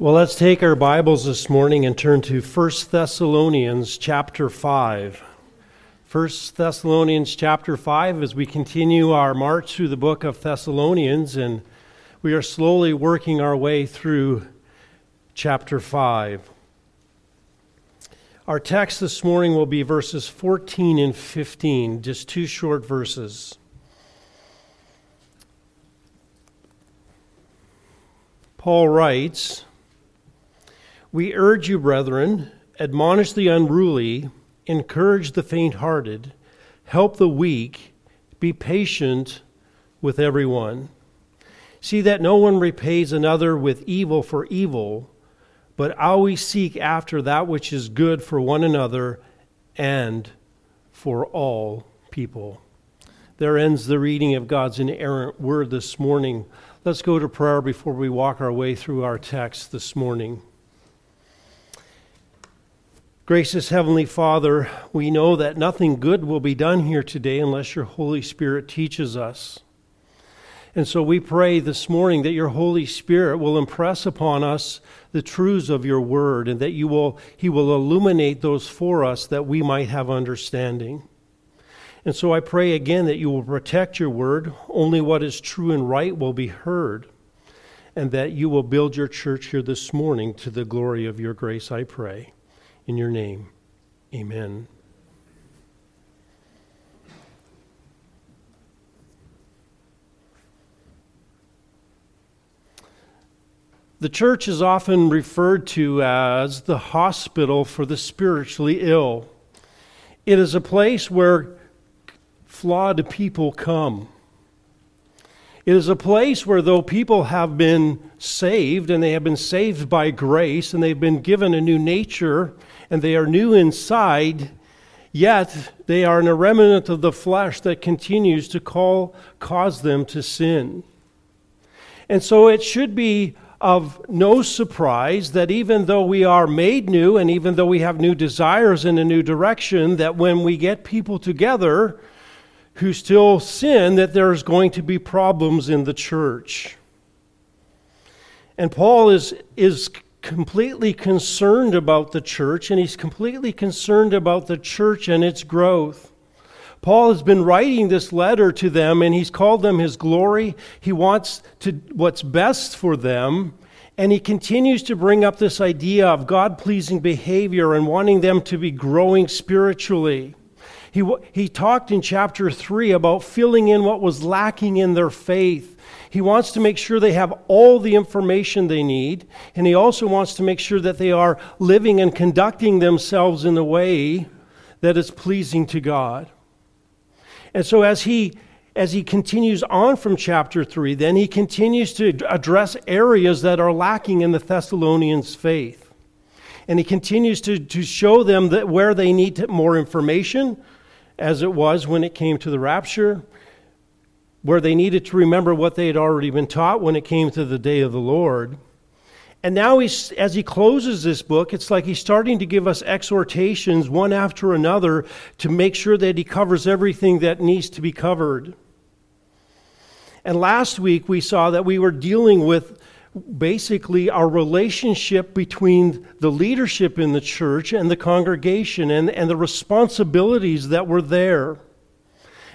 Well, let's take our Bibles this morning and turn to 1 Thessalonians chapter 5. 1 Thessalonians chapter 5, as we continue our march through the book of Thessalonians, and we are slowly working our way through chapter 5. Our text this morning will be verses 14 and 15, just two short verses. Paul writes, "We urge you, brethren, admonish the unruly, encourage the faint-hearted, help the weak, be patient with everyone. See that no one repays another with evil for evil, but always seek after that which is good for one another and for all people." There ends the reading of God's inerrant word this morning. Let's go to prayer before we walk our way through our text this morning. Gracious Heavenly Father, we know that nothing good will be done here today unless your Holy Spirit teaches us. And so we pray this morning that your Holy Spirit will impress upon us the truths of your word, and that He will illuminate those for us that we might have understanding. And so I pray again that you will protect your word. Only what is true and right will be heard, and that you will build your church here this morning to the glory of your grace, I pray. In your name, amen. The church is often referred to as the hospital for the spiritually ill. It is a place where flawed people come. It is a place where, though people have been saved, and they have been saved by grace, and they've been given a new nature, and they are new inside, yet they are in a remnant of the flesh that continues to cause them to sin. And so it should be of no surprise that even though we are made new, and even though we have new desires in a new direction, that when we get people together who still sin, that there's going to be problems in the church. And Paul is completely concerned about the church, and he's completely concerned about the church and its growth. Paul has been writing this letter to them, and he's called them his glory. He wants to what's best for them, and he continues to bring up this idea of God-pleasing behavior and wanting them to be growing spiritually. He talked in chapter 3 about filling in what was lacking in their faith. He wants to make sure they have all the information they need, and he also wants to make sure that they are living and conducting themselves in a way that is pleasing to God. And so as he continues on from chapter 3, then he continues to address areas that are lacking in the Thessalonians' faith. And he continues to show them that where they need more information, as it was when it came to the rapture, where they needed to remember what they had already been taught when it came to the day of the Lord. And now as he closes this book, it's like he's starting to give us exhortations one after another to make sure that he covers everything that needs to be covered. And last week we saw that we were dealing with basically our relationship between the leadership in the church and the congregation, and the responsibilities that were there,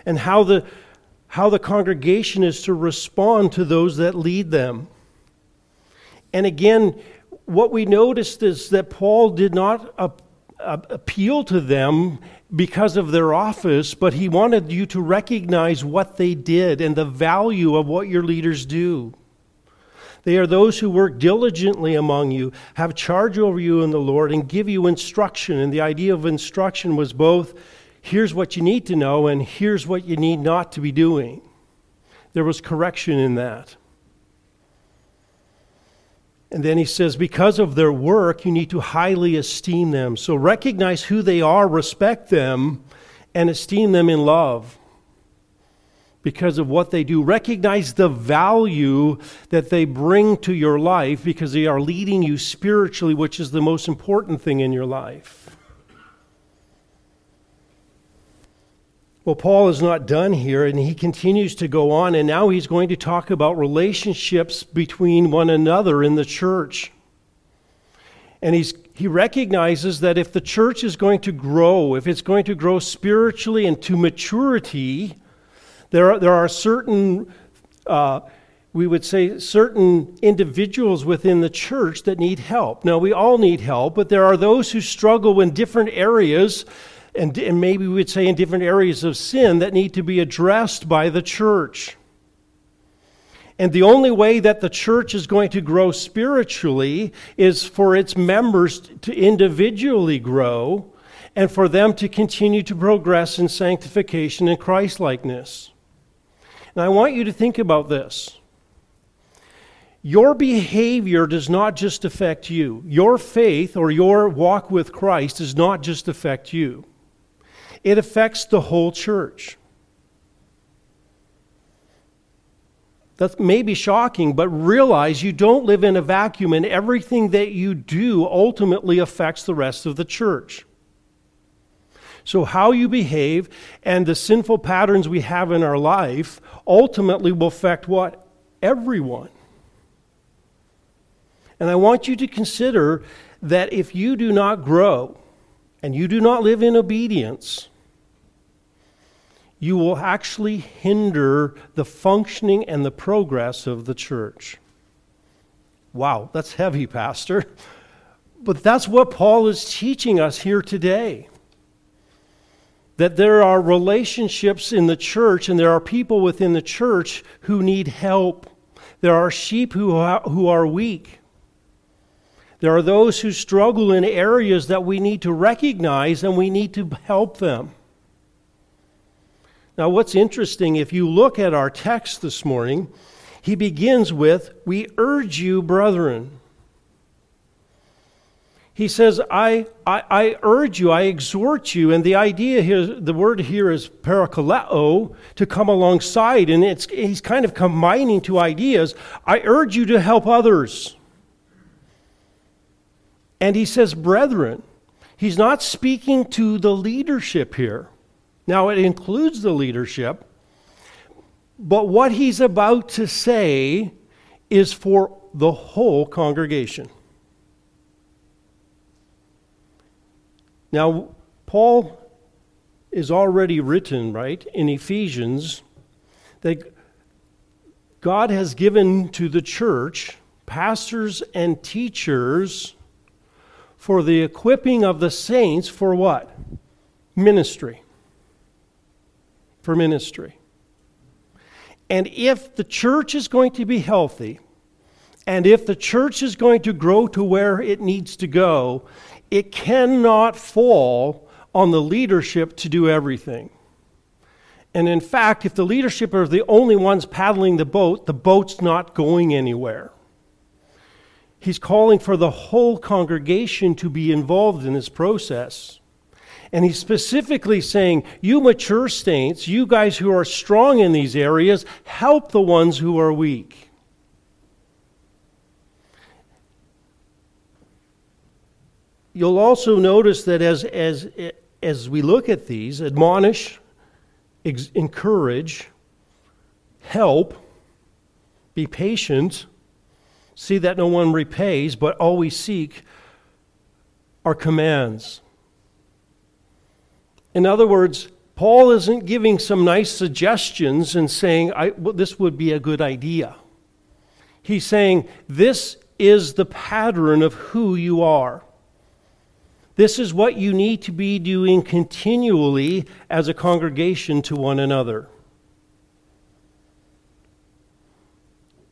and how the congregation is to respond to those that lead them. And again, what we noticed is that Paul did not appeal to them because of their office, but he wanted you to recognize what they did and the value of what your leaders do. They are those who work diligently among you, have charge over you in the Lord, and give you instruction. And the idea of instruction was both, here's what you need to know, and here's what you need not to be doing. There was correction in that. And then he says, because of their work, you need to highly esteem them. So recognize who they are, respect them, and esteem them in love because of what they do. Recognize the value that they bring to your life because they are leading you spiritually, which is the most important thing in your life. Well, Paul is not done here, and he continues to go on, and now he's going to talk about relationships between one another in the church. And he recognizes that if the church is going to grow, if it's going to grow spiritually and to maturity, there are certain, we would say, certain individuals within the church that need help. Now, we all need help, but there are those who struggle in different areas, and maybe we would say in different areas of sin that need to be addressed by the church. And the only way that the church is going to grow spiritually is for its members to individually grow and for them to continue to progress in sanctification and Christlikeness. And I want you to think about this. Your behavior does not just affect you. Your faith or your walk with Christ does not just affect you. It affects the whole church. That may be shocking, but realize you don't live in a vacuum, and everything that you do ultimately affects the rest of the church. So how you behave and the sinful patterns we have in our life ultimately will affect what? Everyone. And I want you to consider that if you do not grow and you do not live in obedience, you will actually hinder the functioning and the progress of the church. Wow, that's heavy, Pastor. But that's what Paul is teaching us here today. That there are relationships in the church and there are people within the church who need help. There are sheep who are weak. There are those who struggle in areas that we need to recognize and we need to help them. Now, what's interesting, if you look at our text this morning, he begins with, "We urge you, brethren." He says, I urge you, I exhort you. And the idea here, the word here is parakaleo, to come alongside. And he's kind of combining two ideas. I urge you to help others. And he says, brethren. He's not speaking to the leadership here. Now, it includes the leadership, but what he's about to say is for the whole congregation. Now, Paul is already written, right, in Ephesians, that God has given to the church pastors and teachers for the equipping of the saints for what? Ministry. For ministry. And if the church is going to be healthy, and if the church is going to grow to where it needs to go, it cannot fall on the leadership to do everything. And in fact, if the leadership are the only ones paddling the boat, the boat's not going anywhere. He's calling for the whole congregation to be involved in this process. And he's specifically saying, you mature saints, you guys who are strong in these areas, help the ones who are weak. You'll also notice that as we look at these, admonish, encourage, help, be patient, see that no one repays, but always seek our commands. In other words, Paul isn't giving some nice suggestions and saying, this would be a good idea. He's saying, this is the pattern of who you are. This is what you need to be doing continually as a congregation to one another.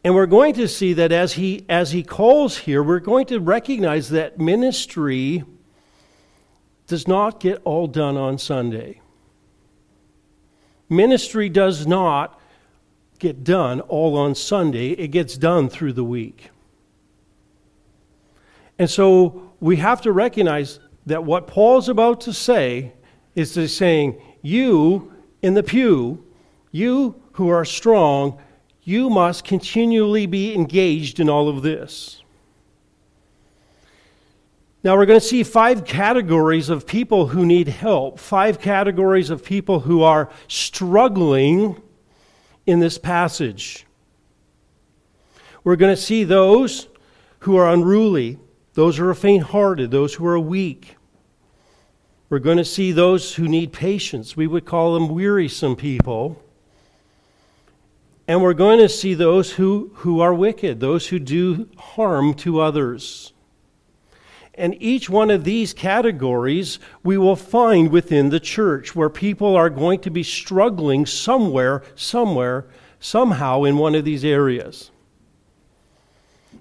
And we're going to see that as he calls here, we're going to recognize that ministry does not get all done on Sunday. Ministry does not get done all on Sunday. It gets done through the week. And so we have to recognize that what Paul's about to say is to saying, you in the pew, you who are strong, you must continually be engaged in all of this. Now we're going to see 5 categories of people who need help, 5 categories of people who are struggling in this passage. We're going to see those who are unruly, those who are faint-hearted, those who are weak. We're going to see those who need patience. We would call them wearisome people. And we're going to see those who are wicked, those who do harm to others. And each one of these categories we will find within the church, where people are going to be struggling somehow in one of these areas.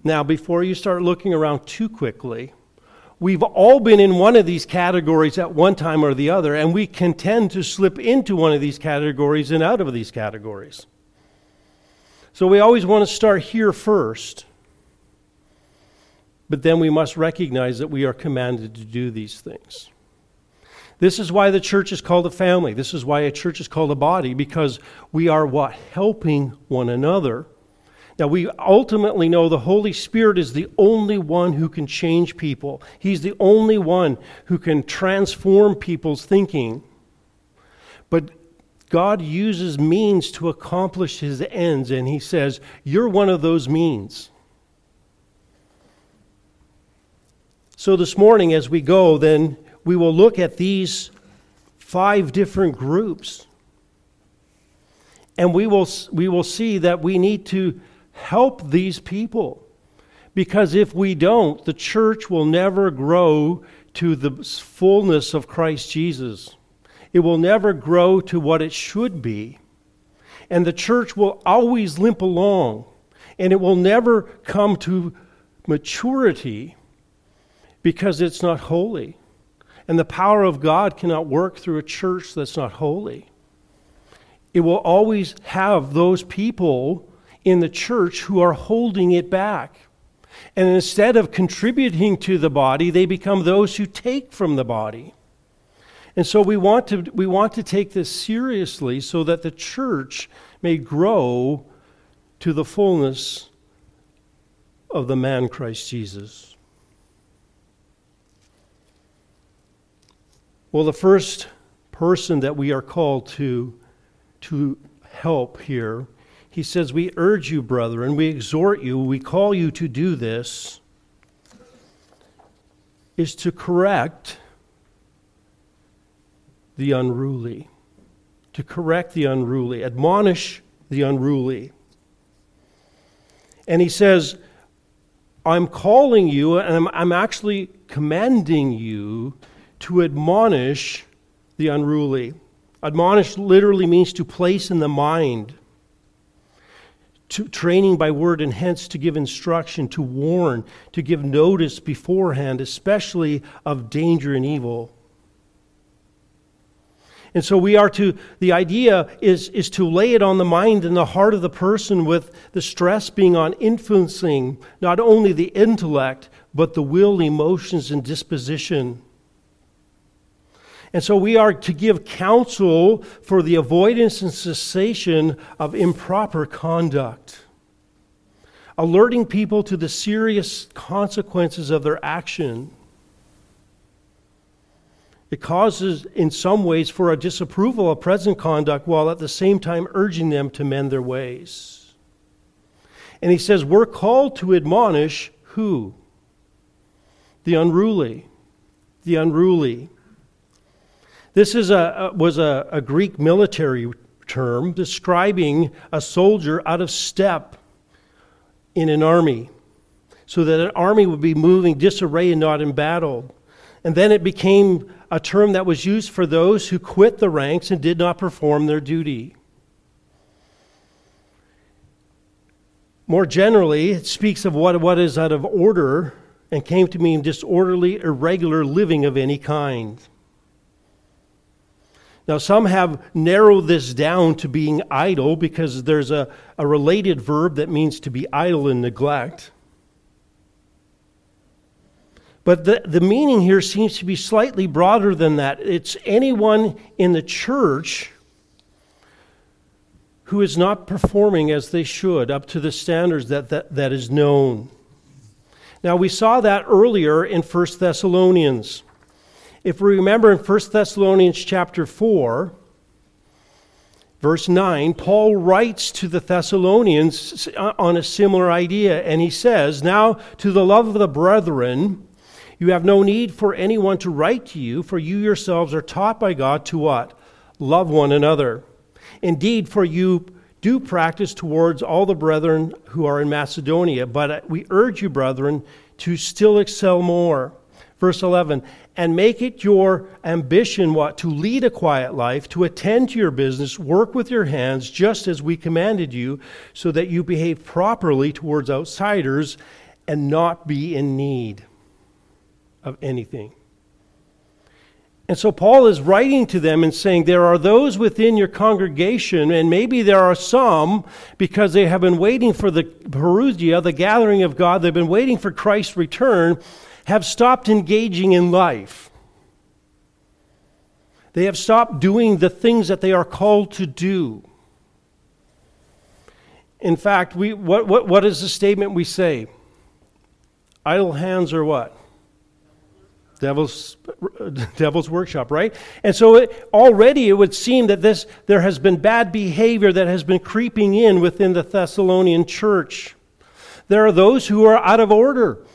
Now, before you start looking around too quickly, we've all been in one of these categories at one time or the other, and we can tend to slip into one of these categories and out of these categories. So we always want to start here first, but then we must recognize that we are commanded to do these things. This is why the church is called a family. This is why a church is called a body, because we are what? Helping one another. Now, we ultimately know the Holy Spirit is the only one who can change people. He's the only one who can transform people's thinking. But God uses means to accomplish his ends, and he says, you're one of those means. So this morning as we go, then, we will look at these 5 different groups. And we will see that we need to help these people. Because if we don't, the church will never grow to the fullness of Christ Jesus. It will never grow to what it should be. And the church will always limp along. And it will never come to maturity because it's not holy. And the power of God cannot work through a church that's not holy. It will always have those people in the church who are holding it back. And instead of contributing to the body, they become those who take from the body. And so we want to take this seriously so that the church may grow to the fullness of the man Christ Jesus. Well, the first person that we are called to help here, he says, we urge you, brethren, we exhort you, we call you to do this, is to correct the unruly, to correct the unruly, admonish the unruly. And he says, I'm calling you, and I'm actually commanding you to admonish the unruly. Admonish literally means to place in the mind, to training by word, and hence to give instruction, to warn, to give notice beforehand, especially of danger and evil. And so the idea is to lay it on the mind and the heart of the person, with the stress being on influencing not only the intellect, but the will, emotions, and disposition. And so we are to give counsel for the avoidance and cessation of improper conduct, alerting people to the serious consequences of their action. It causes, in some ways, for a disapproval of present conduct, while at the same time urging them to mend their ways. And he says, we're called to admonish who? The unruly. The unruly. This is was a Greek military term describing a soldier out of step in an army, so that an army would be moving disarray and not in battle. And then it became a term that was used for those who quit the ranks and did not perform their duty. More generally, it speaks of what is out of order and came to mean disorderly, irregular living of any kind. Now, some have narrowed this down to being idle, because there's a related verb that means to be idle and neglect. But the meaning here seems to be slightly broader than that. It's anyone in the church who is not performing as they should up to the standards that is known. Now, we saw that earlier in 1 Thessalonians. If we remember in 1 Thessalonians chapter 4, Verse 9, Paul writes to the Thessalonians on a similar idea, and he says, Now to the love of the brethren, you have no need for anyone to write to you, for you yourselves are taught by God to what? Love one another. Indeed, for you do practice towards all the brethren who are in Macedonia, but we urge you, brethren, to still excel more. Verse 11, and make it your ambition, what? To lead a quiet life, to attend to your business, work with your hands, just as we commanded you, so that you behave properly towards outsiders and not be in need of anything. And so Paul is writing to them and saying, there are those within your congregation, and maybe there are some, because they have been waiting for the parousia, the gathering of God, they've been waiting for Christ's return, have stopped engaging in life. They have stopped doing the things that they are called to do. In fact, what is the statement we say? Idle hands are what? Devil's workshop, right? And so it would seem that there has been bad behavior that has been creeping in within the Thessalonian church. There are those who are out of order.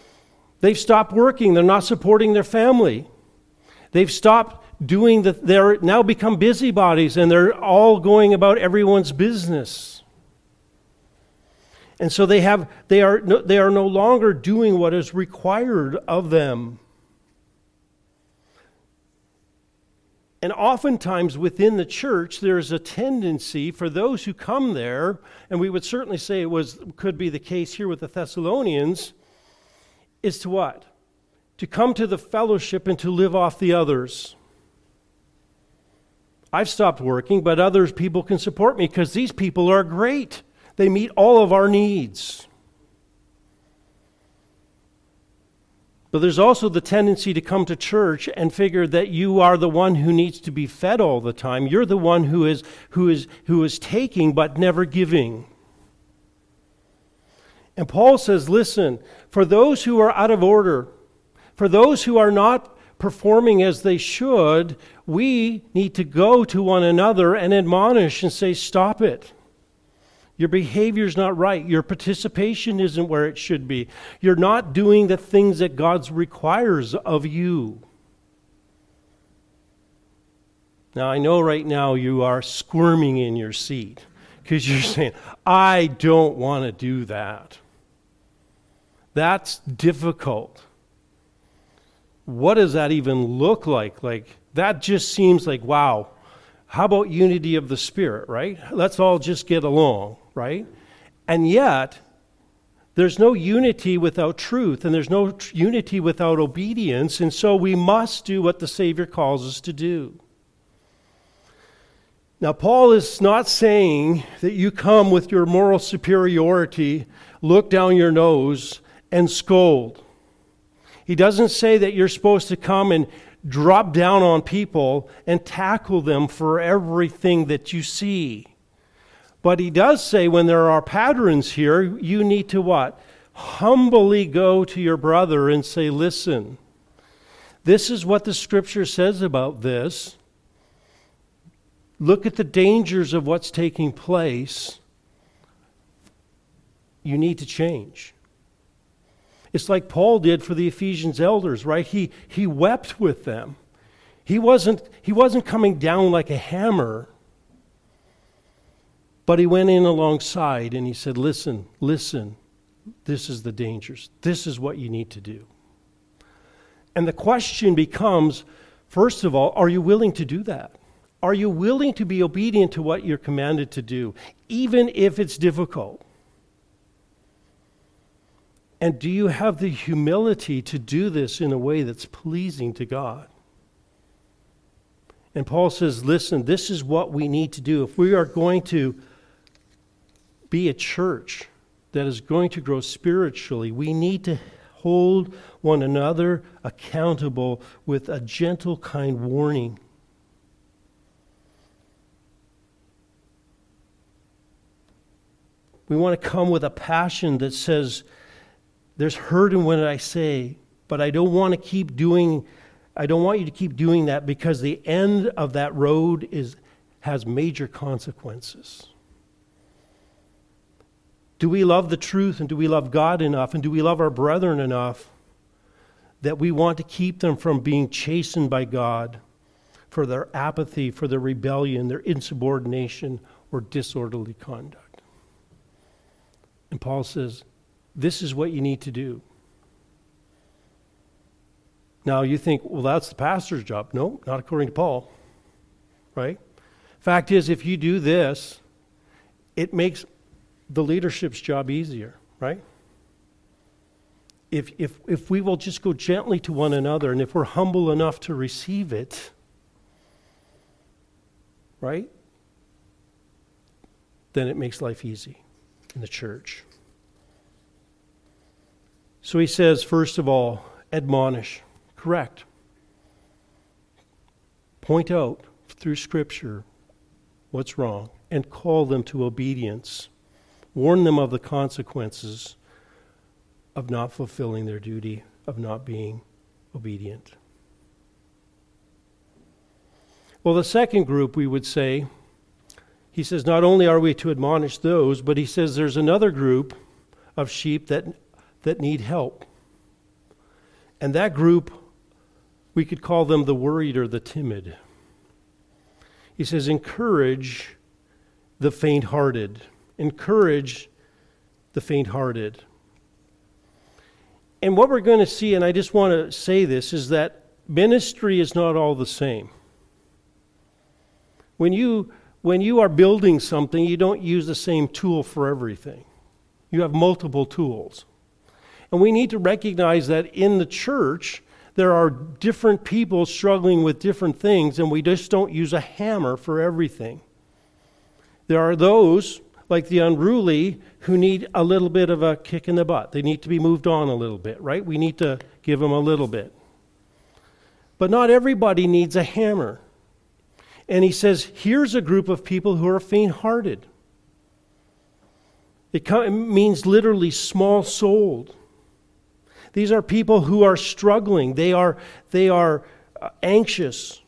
They've stopped working. They're not supporting their family. They've stopped doing they're now become busybodies, and they're all going about everyone's business. And so they are no longer doing what is required of them. And oftentimes within the church, there is a tendency for those who come there, and we would certainly say could be the case here with the Thessalonians, is to what? To come to the fellowship and to live off the others. I've stopped working, but other people can support me because these people are great. They meet all of our needs. But there's also the tendency to come to church and figure that you are the one who needs to be fed all the time. You're the one who is taking but never giving. And Paul says, listen, for those who are out of order, for those who are not performing as they should, we need to go to one another and admonish and say, stop it. Your behavior's not right. Your participation isn't where it should be. You're not doing the things that God requires of you. Now, I know right now you are squirming in your seat because you're saying, I don't want to do that. That's difficult. What does that even look like? Like, that just seems like, wow, how about unity of the Spirit, right? Let's all just get along, right? And yet, there's no unity without truth, and there's no unity without obedience, and so we must do what the Savior calls us to do. Now, Paul is not saying that you come with your moral superiority, look down your nose, and scold. He doesn't say that you're supposed to come and drop down on people and tackle them for everything that you see. But he does say when there are patterns here, you need to what? Humbly go to your brother and say, listen, this is what the Scripture says about this. Look at the dangers of what's taking place. You need to change. It's like Paul did for the Ephesians elders, right? He wept with them. He wasn't coming down like a hammer, but he went in alongside and he said, listen, this is the dangers. This is what you need to do. And the question becomes, first of all, are you willing to do that? Are you willing to be obedient to what you're commanded to do, even if it's difficult? And do you have the humility to do this in a way that's pleasing to God? And Paul says, listen, this is what we need to do. If we are going to be a church that is going to grow spiritually, we need to hold one another accountable with a gentle, kind warning. We want to come with a passion that says, there's hurt in what I say, but I don't want you to keep doing that because the end of that road is has major consequences. Do we love the truth, and do we love God enough, and do we love our brethren enough that we want to keep them from being chastened by God for their apathy, for their rebellion, their insubordination, or disorderly conduct? And Paul says, this is what you need to do. Now you think, well, that's the pastor's job. No, not according to Paul, right? Fact is, if you do this, it makes the leadership's job easier, right? If we will just go gently to one another, and if we're humble enough to receive it, right, then it makes life easy in the church. So he says, first of all, admonish, correct, point out through Scripture what's wrong, and call them to obedience. Warn them of the consequences of not fulfilling their duty, of not being obedient. Well, the second group, we would say, he says, not only are we to admonish those, but he says there's another group of sheep that need help. And that group, we could call them the worried or the timid. He says, encourage the faint-hearted. Encourage the faint-hearted. And what we're going to see, and I just want to say this, is that ministry is not all the same. When you are building something, you don't use the same tool for everything. You have multiple tools. And we need to recognize that in the church, there are different people struggling with different things, and we just don't use a hammer for everything. There are those, like the unruly, who need a little bit of a kick in the butt. They need to be moved on a little bit, right? We need to give them a little bit. But not everybody needs a hammer. And he says, here's a group of people who are faint-hearted. It means literally small-souled. These are people who are struggling. They are anxious.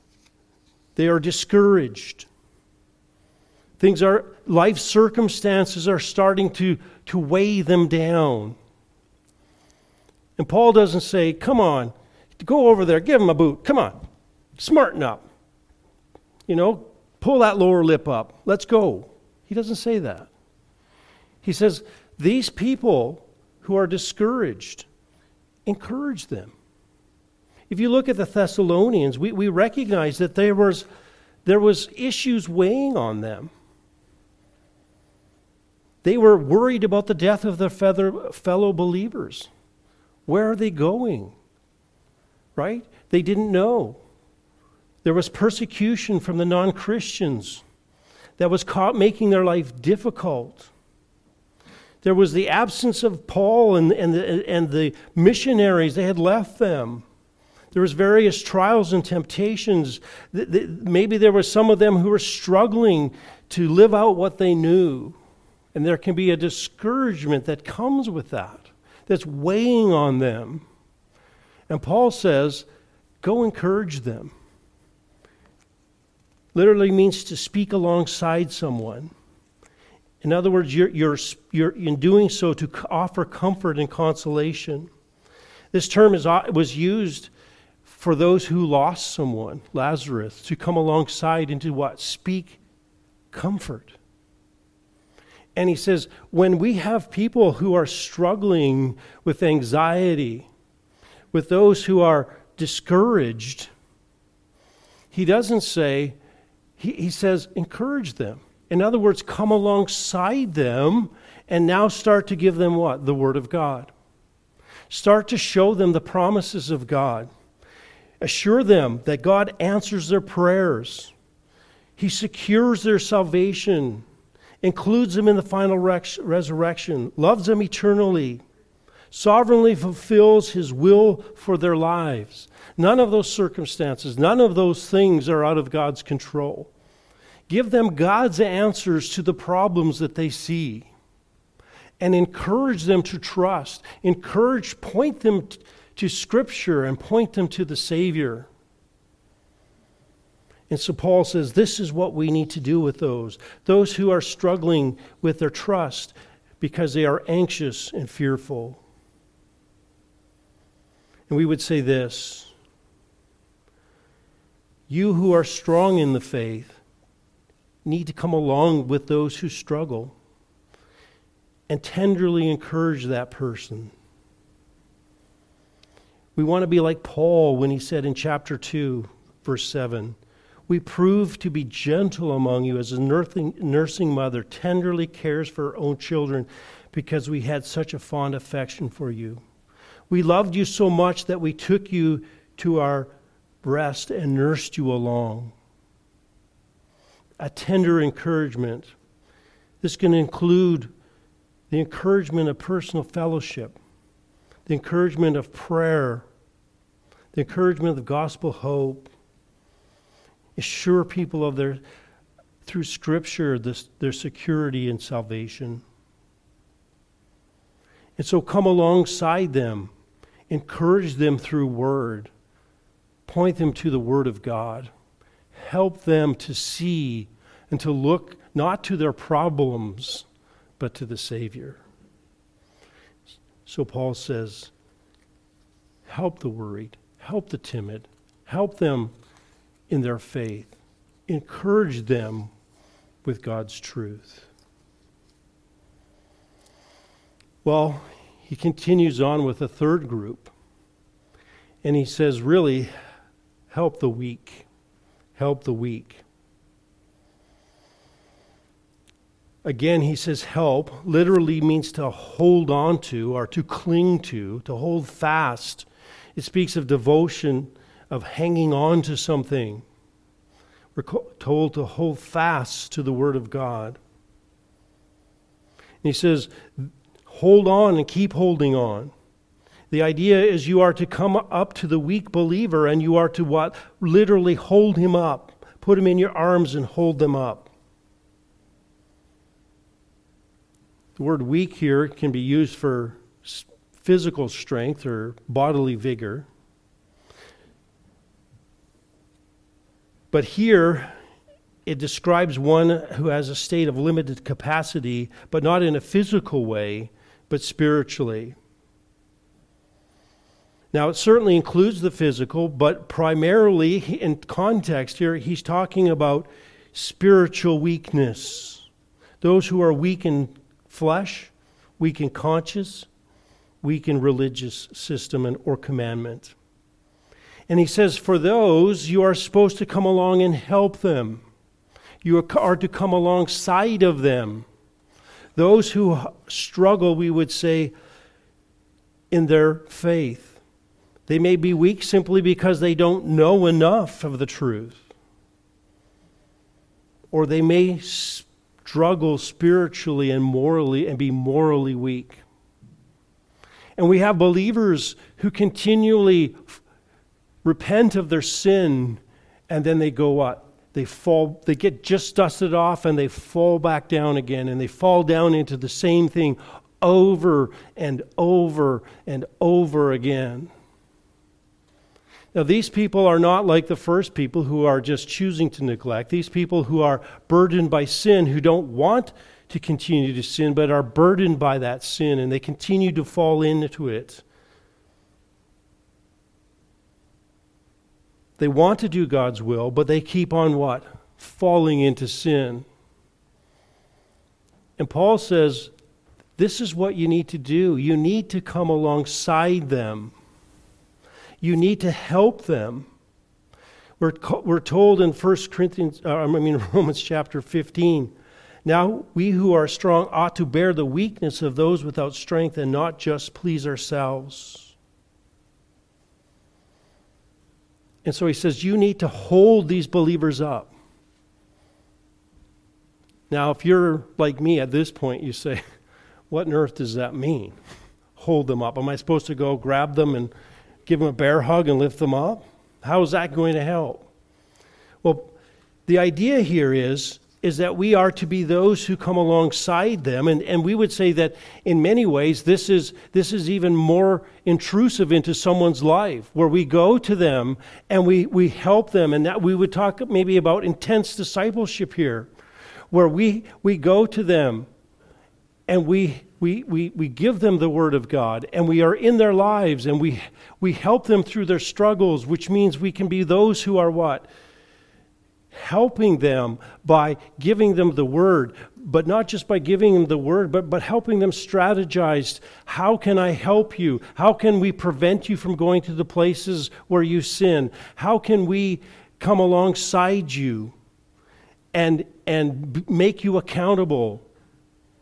They are discouraged. Life circumstances are starting to weigh them down. And Paul doesn't say, come on, go over there, give them a boot. Come on, smarten up. You know, pull that lower lip up. Let's go. He doesn't say that. He says, these people who are discouraged, encourage them. If you look at the Thessalonians, we recognize that there was issues weighing on them. They were worried about the death of their fellow believers. Where are they going? Right? They didn't know. There was persecution from the non-Christians that was making their life difficult. There was the absence of Paul and the missionaries. They had left them. There was various trials and temptations. Maybe there were some of them who were struggling to live out what they knew. And there can be a discouragement that comes with that, that's weighing on them. And Paul says, go encourage them. Literally means to speak alongside someone. In other words, you're in doing so to offer comfort and consolation. This term was used for those who lost someone, Lazarus, to come alongside and to what? Speak comfort. And he says, when we have people who are struggling with anxiety, with those who are discouraged, he doesn't say, he says, encourage them. In other words, come alongside them and now start to give them what? The Word of God. Start to show them the promises of God. Assure them that God answers their prayers. He secures their salvation. Includes them in the final resurrection, loves them eternally, sovereignly fulfills his will for their lives. None of those circumstances, none of those things are out of God's control. Give them God's answers to the problems that they see and encourage them to trust. Point them to Scripture and point them to the Savior. And so Paul says, this is what we need to do with those who are struggling with their trust because they are anxious and fearful. And we would say this, you who are strong in the faith need to come along with those who struggle and tenderly encourage that person. We want to be like Paul when he said in chapter 2, verse 7, we prove to be gentle among you as a nursing mother tenderly cares for her own children because we had such a fond affection for you. We loved you so much that we took you to our breast and nursed you along. A tender encouragement. This can include the encouragement of personal fellowship, the encouragement of prayer, the encouragement of gospel hope, assure people of their, through Scripture, their security and salvation. And so come alongside them, encourage them through word, point them to the Word of God, help them to see and to look not to their problems, but to the Savior. So Paul says, help the worried, help the timid, help them in their faith. Encourage them with God's truth. Well, he continues on with a third group. And he says, really, help the weak. Help the weak. Again, he says help literally means to hold on to or to cling to hold fast. It speaks of devotion, of hanging on to something. We're told to hold fast to the Word of God. And he says, hold on and keep holding on. The idea is you are to come up to the weak believer and you are to what? Literally hold him up. Put him in your arms and hold them up. The word weak here can be used for physical strength or bodily vigor. But here, it describes one who has a state of limited capacity, but not in a physical way, but spiritually. Now, it certainly includes the physical, but primarily in context here, he's talking about spiritual weakness. Those who are weak in flesh, weak in conscience, weak in religious system or commandment. And he says, for those, you are supposed to come along and help them. You are to come alongside of them. Those who struggle, we would say, in their faith. They may be weak simply because they don't know enough of the truth. Or they may struggle spiritually and morally and be morally weak. And we have believers who continually repent of their sin, and then they go what? They fall, they get just dusted off, and they fall back down again, and they fall down into the same thing over and over and over again. Now, these people are not like the first people who are just choosing to neglect. These people who are burdened by sin, who don't want to continue to sin, but are burdened by that sin, and they continue to fall into it. They want to do God's will, but they keep on what? Falling into sin. And Paul says, this is what you need to do. You need to come alongside them. You need to help them. We're told in Romans chapter 15, now we who are strong ought to bear the weakness of those without strength and not just please ourselves. And so he says, you need to hold these believers up. Now, if you're like me at this point, you say, what on earth does that mean? Hold them up. Am I supposed to go grab them and give them a bear hug and lift them up? How is that going to help? Well, the idea here is is that we are to be those who come alongside them. And we would say that in many ways, this is even more intrusive into someone's life, where we go to them and we help them. And that we would talk maybe about intense discipleship here, where we go to them and we give them the Word of God, and we are in their lives, and we help them through their struggles, which means we can be those who are what? Helping them by giving them the Word, but not just by giving them the Word, but helping them strategize. How can I help you? How can we prevent you from going to the places where you sin? How can we come alongside you and make you accountable?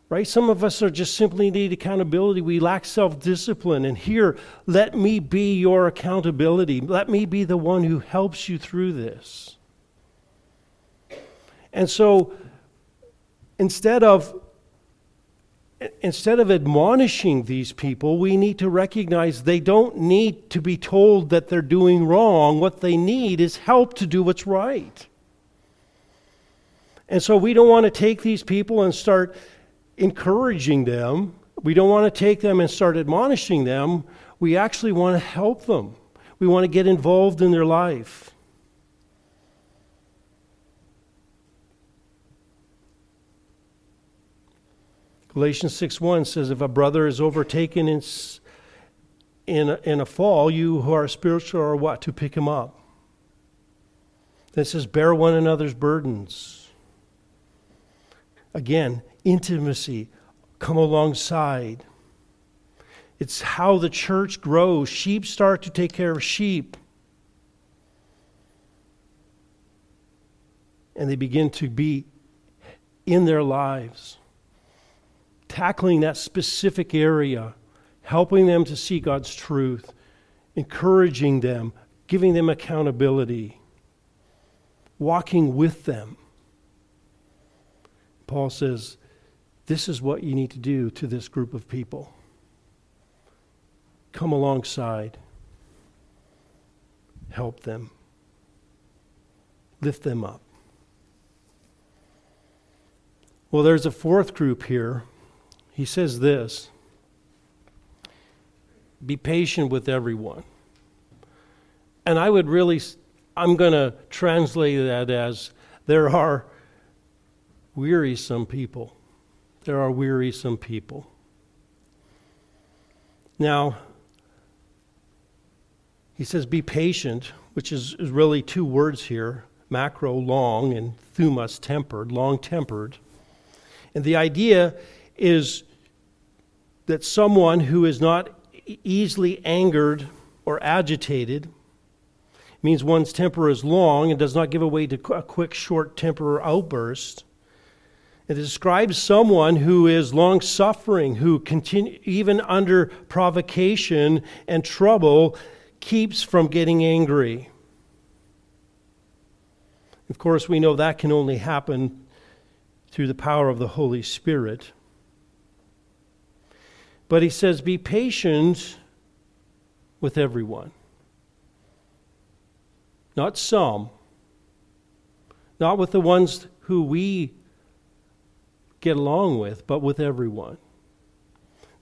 Right? Some of us are just simply need accountability. We lack self-discipline. And here, let me be your accountability. Let me be the one who helps you through this. And so, instead of admonishing these people, we need to recognize they don't need to be told that they're doing wrong. What they need is help to do what's right. And so we don't want to take these people and start encouraging them. We don't want to take them and start admonishing them. We actually want to help them. We want to get involved in their life. Galatians 6:1 says, if a brother is overtaken in a fall, you who are spiritual are what? To pick him up. Then it says, bear one another's burdens. Again, intimacy, come alongside. It's how the church grows. Sheep start to take care of sheep. And they begin to be in their lives, tackling that specific area, helping them to see God's truth, encouraging them, giving them accountability, walking with them. Paul says, this is what you need to do to this group of people. Come alongside. Help them. Lift them up. Well, there's a fourth group here. He says this. Be patient with everyone. And I would really, I'm going to translate that as there are wearisome people. There are wearisome people. Now, he says be patient, which is really two words here, macro, long, and thumos, tempered, long-tempered. And the idea is that someone who is not easily angered or agitated, means one's temper is long and does not give way to a quick, short temper or outburst. It describes someone who is long-suffering, who continue, even under provocation and trouble, keeps from getting angry. Of course, we know that can only happen through the power of the Holy Spirit. But he says, be patient with everyone. Not some. Not with the ones who we get along with, but with everyone.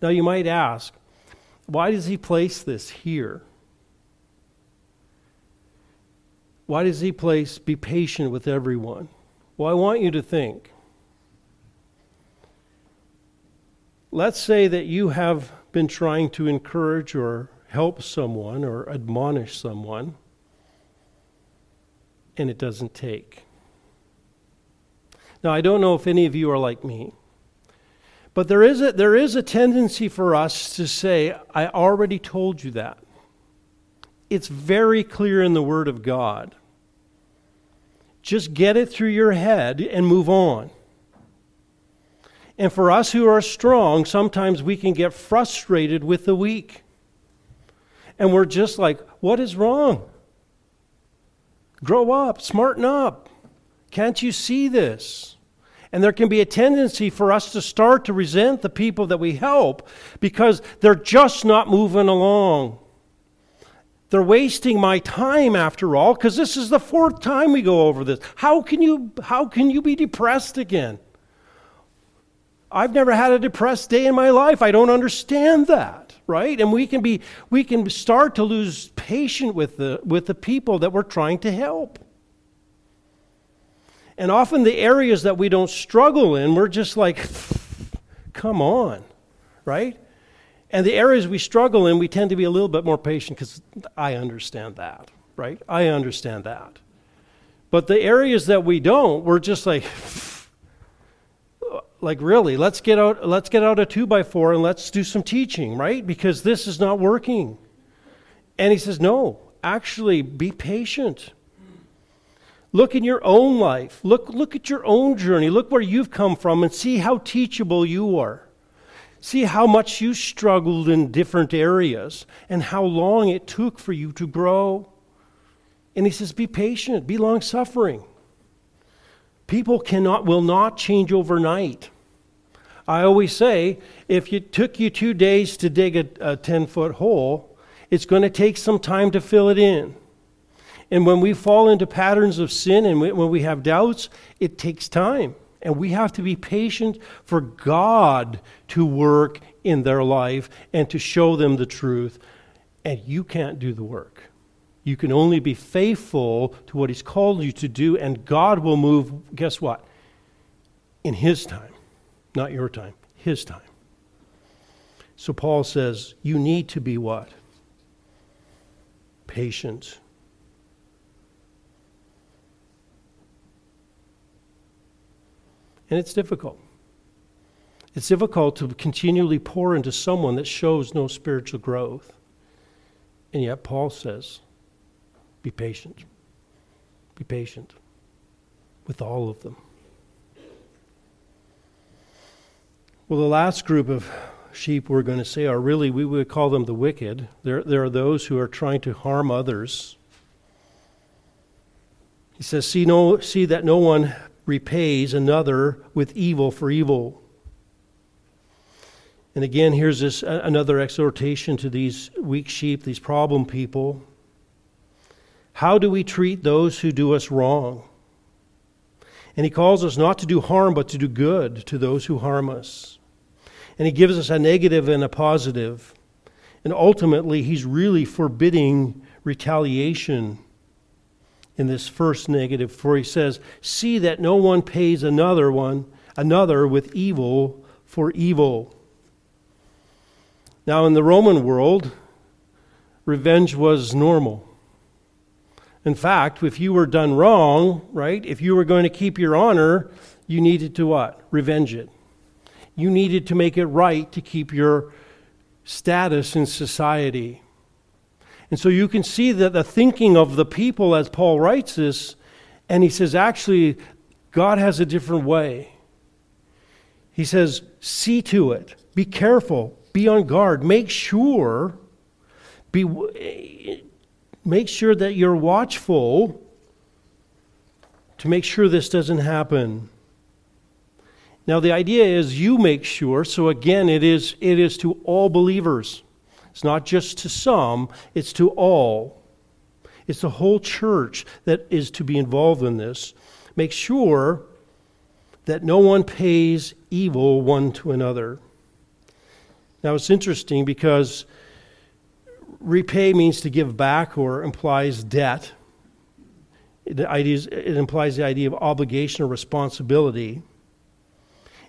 Now you might ask, why does he place this here? Why does he place be patient with everyone? Well, I want you to think. Let's say that you have been trying to encourage or help someone or admonish someone, and it doesn't take. Now, I don't know if any of you are like me, but there is a tendency for us to say, I already told you that. It's very clear in the Word of God. Just get it through your head and move on. And for us who are strong, sometimes we can get frustrated with the weak. And we're just like, what is wrong? Grow up, smarten up. Can't you see this? And there can be a tendency for us to start to resent the people that we help because they're just not moving along. They're wasting my time after all, because this is the fourth time we go over this. How can you be depressed again? I've never had a depressed day in my life. I don't understand that, right? And we can start to lose patience with the people that we're trying to help. And often the areas that we don't struggle in, we're just like, come on, right? And the areas we struggle in, we tend to be a little bit more patient because I understand that, right? I understand that. But the areas that we don't, we're just like really, let's get out a 2x4 and let's do some teaching, right? Because this is not working. And he says, no, actually be patient. Look in your own life. Look at your own journey. Look where you've come from and see how teachable you are. See how much you struggled in different areas and how long it took for you to grow. And he says, be patient, be long-suffering. People will not change overnight. I always say, if it took you 2 days to dig a 10-foot hole, it's going to take some time to fill it in. And when we fall into patterns of sin and when we have doubts, it takes time. And we have to be patient for God to work in their life and to show them the truth. And you can't do the work. You can only be faithful to what He's called you to do, and God will move, guess what? In His time. Not your time. His time. So Paul says, you need to be what? Patient. And it's difficult. It's difficult to continually pour into someone that shows no spiritual growth. And yet Paul says, be patient. Be patient with all of them. Well, the last group of sheep we're going to say are really, we would call them the wicked. There are those who are trying to harm others. He says, see that no one repays another with evil for evil. And again, here's this another exhortation to these weak sheep, these problem people. How do we treat those who do us wrong? And he calls us not to do harm, but to do good to those who harm us. And he gives us a negative and a positive. And ultimately, he's really forbidding retaliation in this first negative, for he says, see that no one pays another with evil for evil. Now in the Roman world, revenge was normal. In fact, if you were done wrong, right, if you were going to keep your honor, you needed to what? Revenge it. You needed to make it right to keep your status in society. And so you can see that the thinking of the people as Paul writes this, and he says, actually, God has a different way. He says, see to it, be careful, be on guard, make sure that you're watchful to make sure this doesn't happen. Now the idea is you make sure, so again, it is to all believers. It's not just to some, it's to all. It's the whole church that is to be involved in this. Make sure that no one pays evil one to another. Now it's interesting because repay means to give back or implies debt. It implies the idea of obligation or responsibility.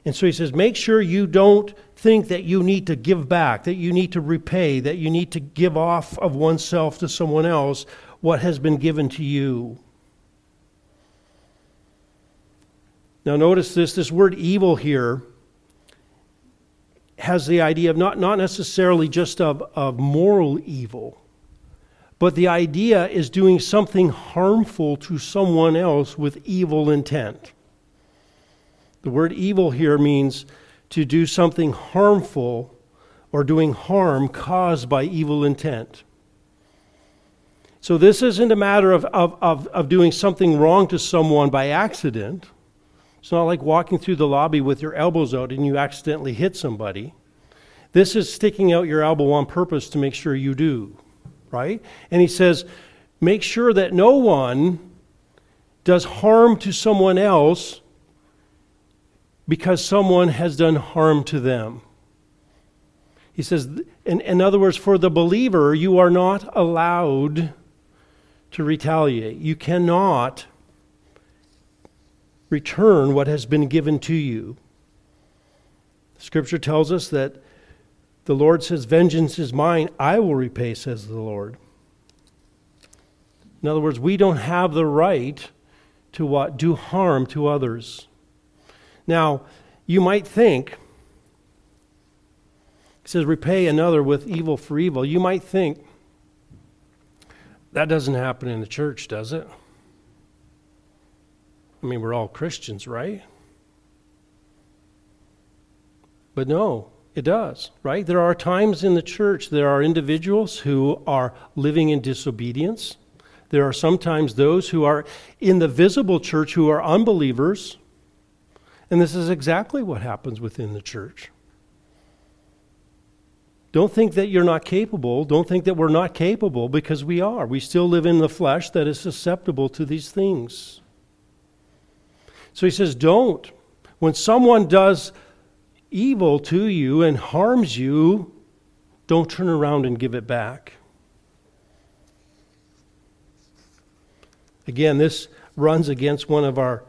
And so he says, make sure you don't think that you need to give back, that you need to repay, that you need to give off of oneself to someone else what has been given to you. Now notice this word evil here has the idea of not necessarily just of moral evil, but the idea is doing something harmful to someone else with evil intent. The word evil here means to do something harmful or doing harm caused by evil intent. So this isn't a matter of doing something wrong to someone by accident. It's not like walking through the lobby with your elbows out and you accidentally hit somebody. This is sticking out your elbow on purpose to make sure you do. right? And he says, make sure that no one does harm to someone else because someone has done harm to them. He says, in other words, for the believer, you are not allowed to retaliate. You cannot return what has been given to you. Scripture tells us that the Lord says, vengeance is mine, I will repay, says the Lord. In other words, we don't have the right to what? Do harm to others. Now, you might think, it says, repay another with evil for evil. You might think, that doesn't happen in the church, does it? I mean, we're all Christians, right? But no, it does, right? There are times in the church, there are individuals who are living in disobedience. There are sometimes those who are in the visible church who are unbelievers. And this is exactly what happens within the church. Don't think that you're not capable. Don't think that we're not capable, because we are. We still live in the flesh that is susceptible to these things. So he says, don't. When someone does evil to you and harms you, don't turn around and give it back. Again, this runs against one of our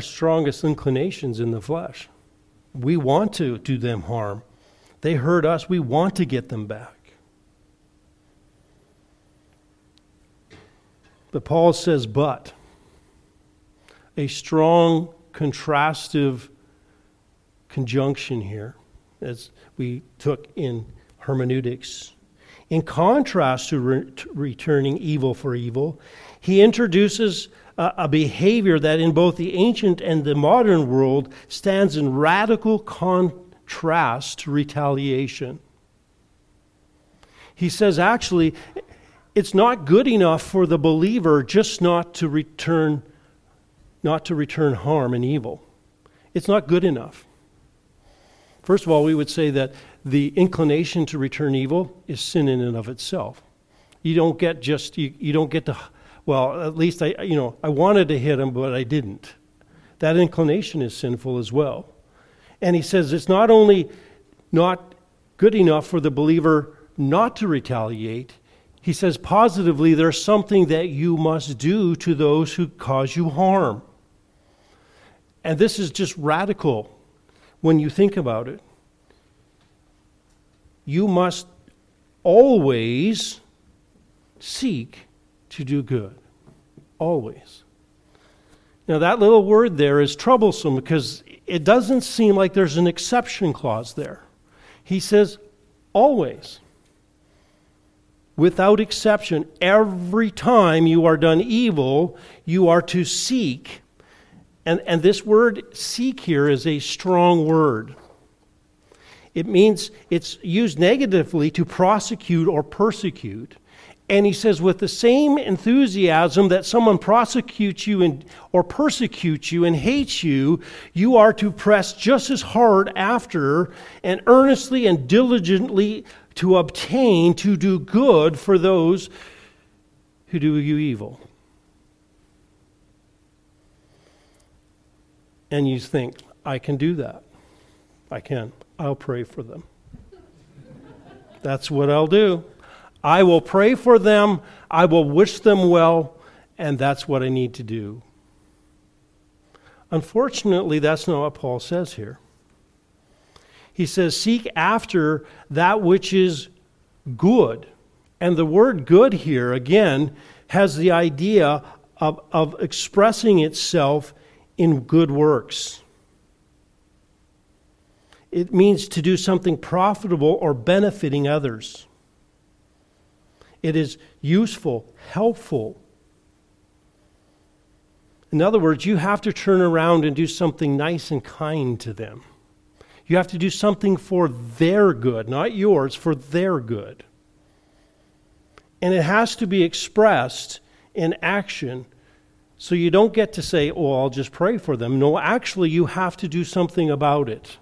strongest inclinations in the flesh. We want to do them harm. They hurt us. We want to get them back. But Paul says, but a strong contrastive conjunction here, as we took in hermeneutics. In contrast to returning evil for evil, he introduces a behavior that in both the ancient and the modern world stands in radical contrast to retaliation. He says, actually, it's not good enough for the believer just not to return harm and evil. It's not good enough. First of all, we would say that the inclination to return evil is sin in and of itself. I wanted to hit him, but I didn't. That inclination is sinful as well. And he says it's not only not good enough for the believer not to retaliate, he says positively there's something that you must do to those who cause you harm. And this is just radical when you think about it. You must always seek to do good. Always. Now that little word there is troublesome because it doesn't seem like there's an exception clause there. He says, always. Without exception, every time you are done evil, you are to seek. And this word seek here is a strong word. It means it's used negatively to prosecute or persecute. And he says, with the same enthusiasm that someone prosecutes you or persecutes you and hates you, you are to press just as hard after and earnestly and diligently to obtain, to do good for those who do you evil. And you think, I can do that. I can. I'll pray for them. That's what I'll do. I will pray for them. I will wish them well. And that's what I need to do. Unfortunately, that's not what Paul says here. He says, seek after that which is good. And the word good here, again, has the idea of expressing itself in good works. It means to do something profitable or benefiting others. It is useful, helpful. In other words, you have to turn around and do something nice and kind to them. You have to do something for their good, not yours, for their good. And it has to be expressed in action. So you don't get to say, oh, I'll just pray for them. No, actually, you have to do something about it.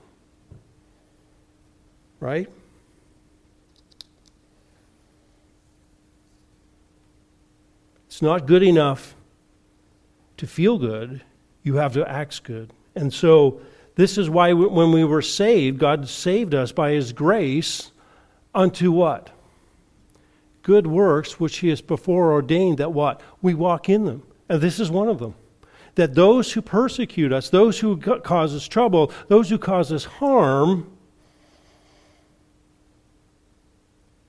Right? not good enough to feel good. You have to act good. And so this is why when we were saved, God saved us by his grace unto what? Good works, which he has before ordained that what? We walk in them. And this is one of them. That those who persecute us, those who cause us trouble, those who cause us harm,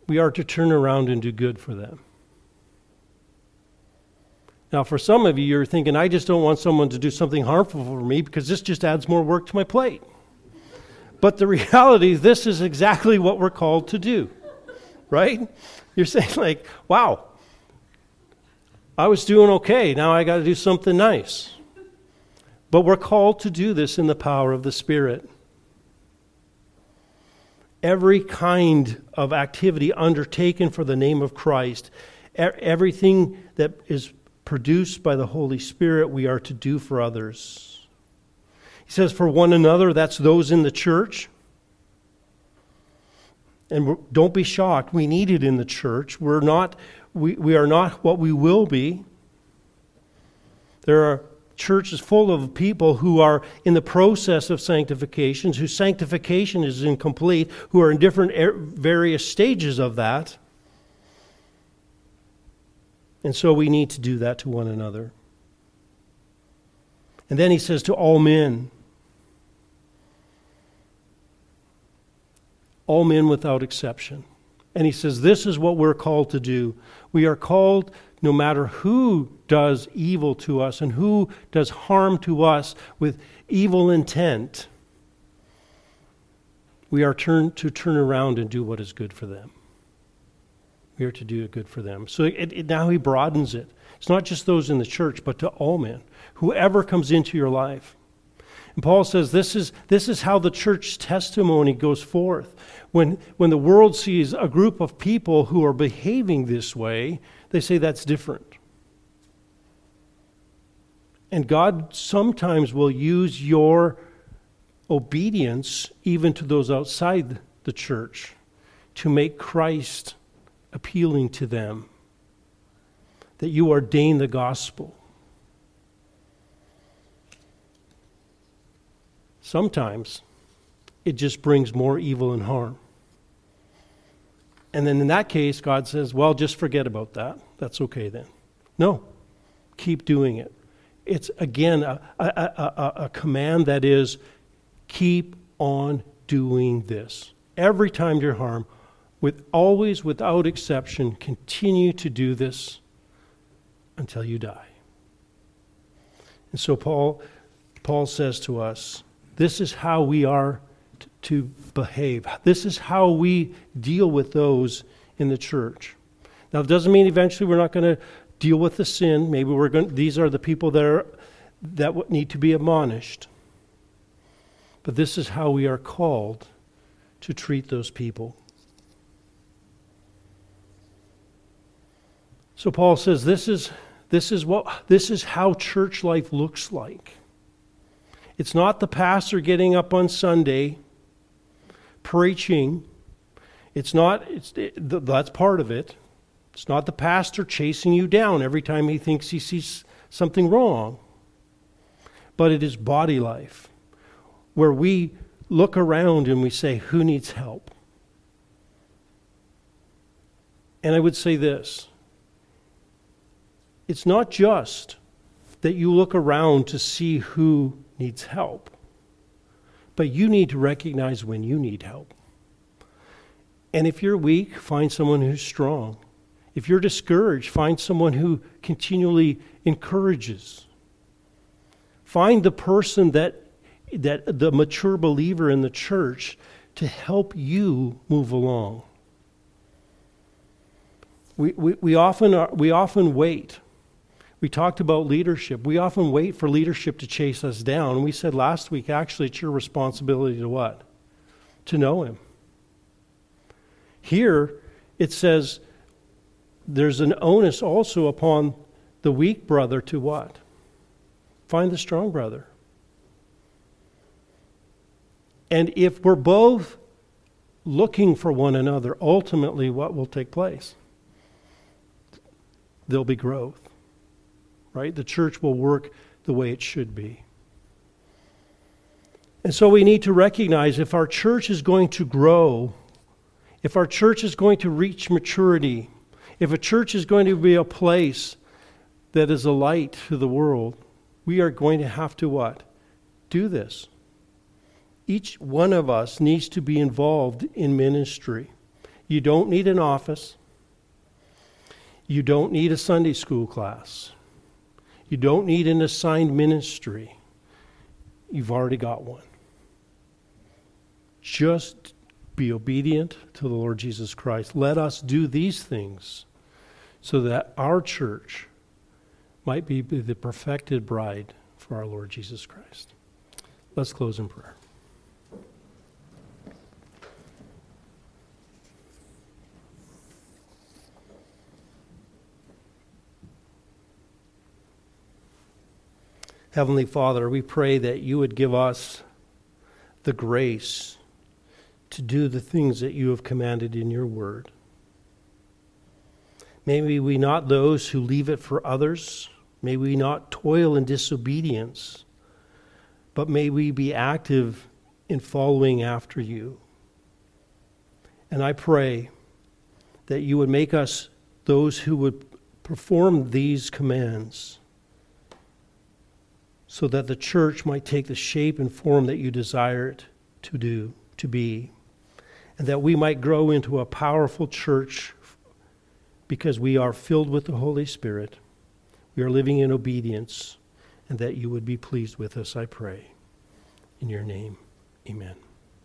we are to turn around and do good for them. Now, for some of you, you're thinking, I just don't want someone to do something harmful for me because this just adds more work to my plate. But the reality, this is exactly what we're called to do, right? You're saying like, wow, I was doing okay. Now I got to do something nice. But we're called to do this in the power of the Spirit. Every kind of activity undertaken for the name of Christ, everything that is produced by the Holy Spirit, we are to do for others. He says, for one another, that's those in the church. And don't be shocked, we need it in the church. We are not what we will be. There are churches full of people who are in the process of sanctification, whose sanctification is incomplete, who are in different various stages of that. And so we need to do that to one another. And then he says to all men. All men without exception. And he says, this is what we're called to do. We are called, no matter who does evil to us and who does harm to us with evil intent, we are to turn around and do what is good for them. We are to do good for them. So now he broadens it. It's not just those in the church, but to all men, whoever comes into your life. And Paul says this is how the church testimony goes forth. When the world sees a group of people who are behaving this way, they say that's different. And God sometimes will use your obedience, even to those outside the church, to make Christ appealing to them, that you ordain the gospel. Sometimes it just brings more evil and harm. And then in that case, God says, well, just forget about that. That's okay then. No, keep doing it. It's, again, a command that is, keep on doing this. Every time you're harmed, always without exception, continue to do this until you die. And so Paul says to us, this is how we are to behave. This is how we deal with those in the church. Now, it doesn't mean eventually we're not going to deal with the sin. Maybe we're going. These are the people that need to be admonished. But this is how we are called to treat those people. So Paul says, this is how church life looks like. It's not the pastor getting up on Sunday preaching. That's part of it. It's not the pastor chasing you down every time he thinks he sees something wrong. But it is body life, where we look around and we say, who needs help? And I would say this. It's not just that you look around to see who needs help, but you need to recognize when you need help. And if you're weak, find someone who's strong. If you're discouraged, find someone who continually encourages. Find the person that the mature believer in the church to help you move along. We often wait. We talked about leadership. We often wait for leadership to chase us down. We said last week, actually, it's your responsibility to what? To know him. Here, it says there's an onus also upon the weak brother to what? Find the strong brother. And if we're both looking for one another, ultimately what will take place? There'll be growth. right? The church will work the way it should be. And so we need to recognize if our church is going to grow, if our church is going to reach maturity, if a church is going to be a place that is a light to the world, we are going to have to what? Do this. Each one of us needs to be involved in ministry. You don't need an office. You don't need a Sunday school class. You don't need an assigned ministry. You've already got one. Just be obedient to the Lord Jesus Christ. Let us do these things so that our church might be the perfected bride for our Lord Jesus Christ. Let's close in prayer. Heavenly Father, we pray that you would give us the grace to do the things that you have commanded in your word. May we not those who leave it for others. May we not toil in disobedience, but may we be active in following after you. And I pray that you would make us those who would perform these commands, so that the church might take the shape and form that you desire it to do, to be, and that we might grow into a powerful church because we are filled with the Holy Spirit, we are living in obedience, and that you would be pleased with us, I pray. In your name, amen.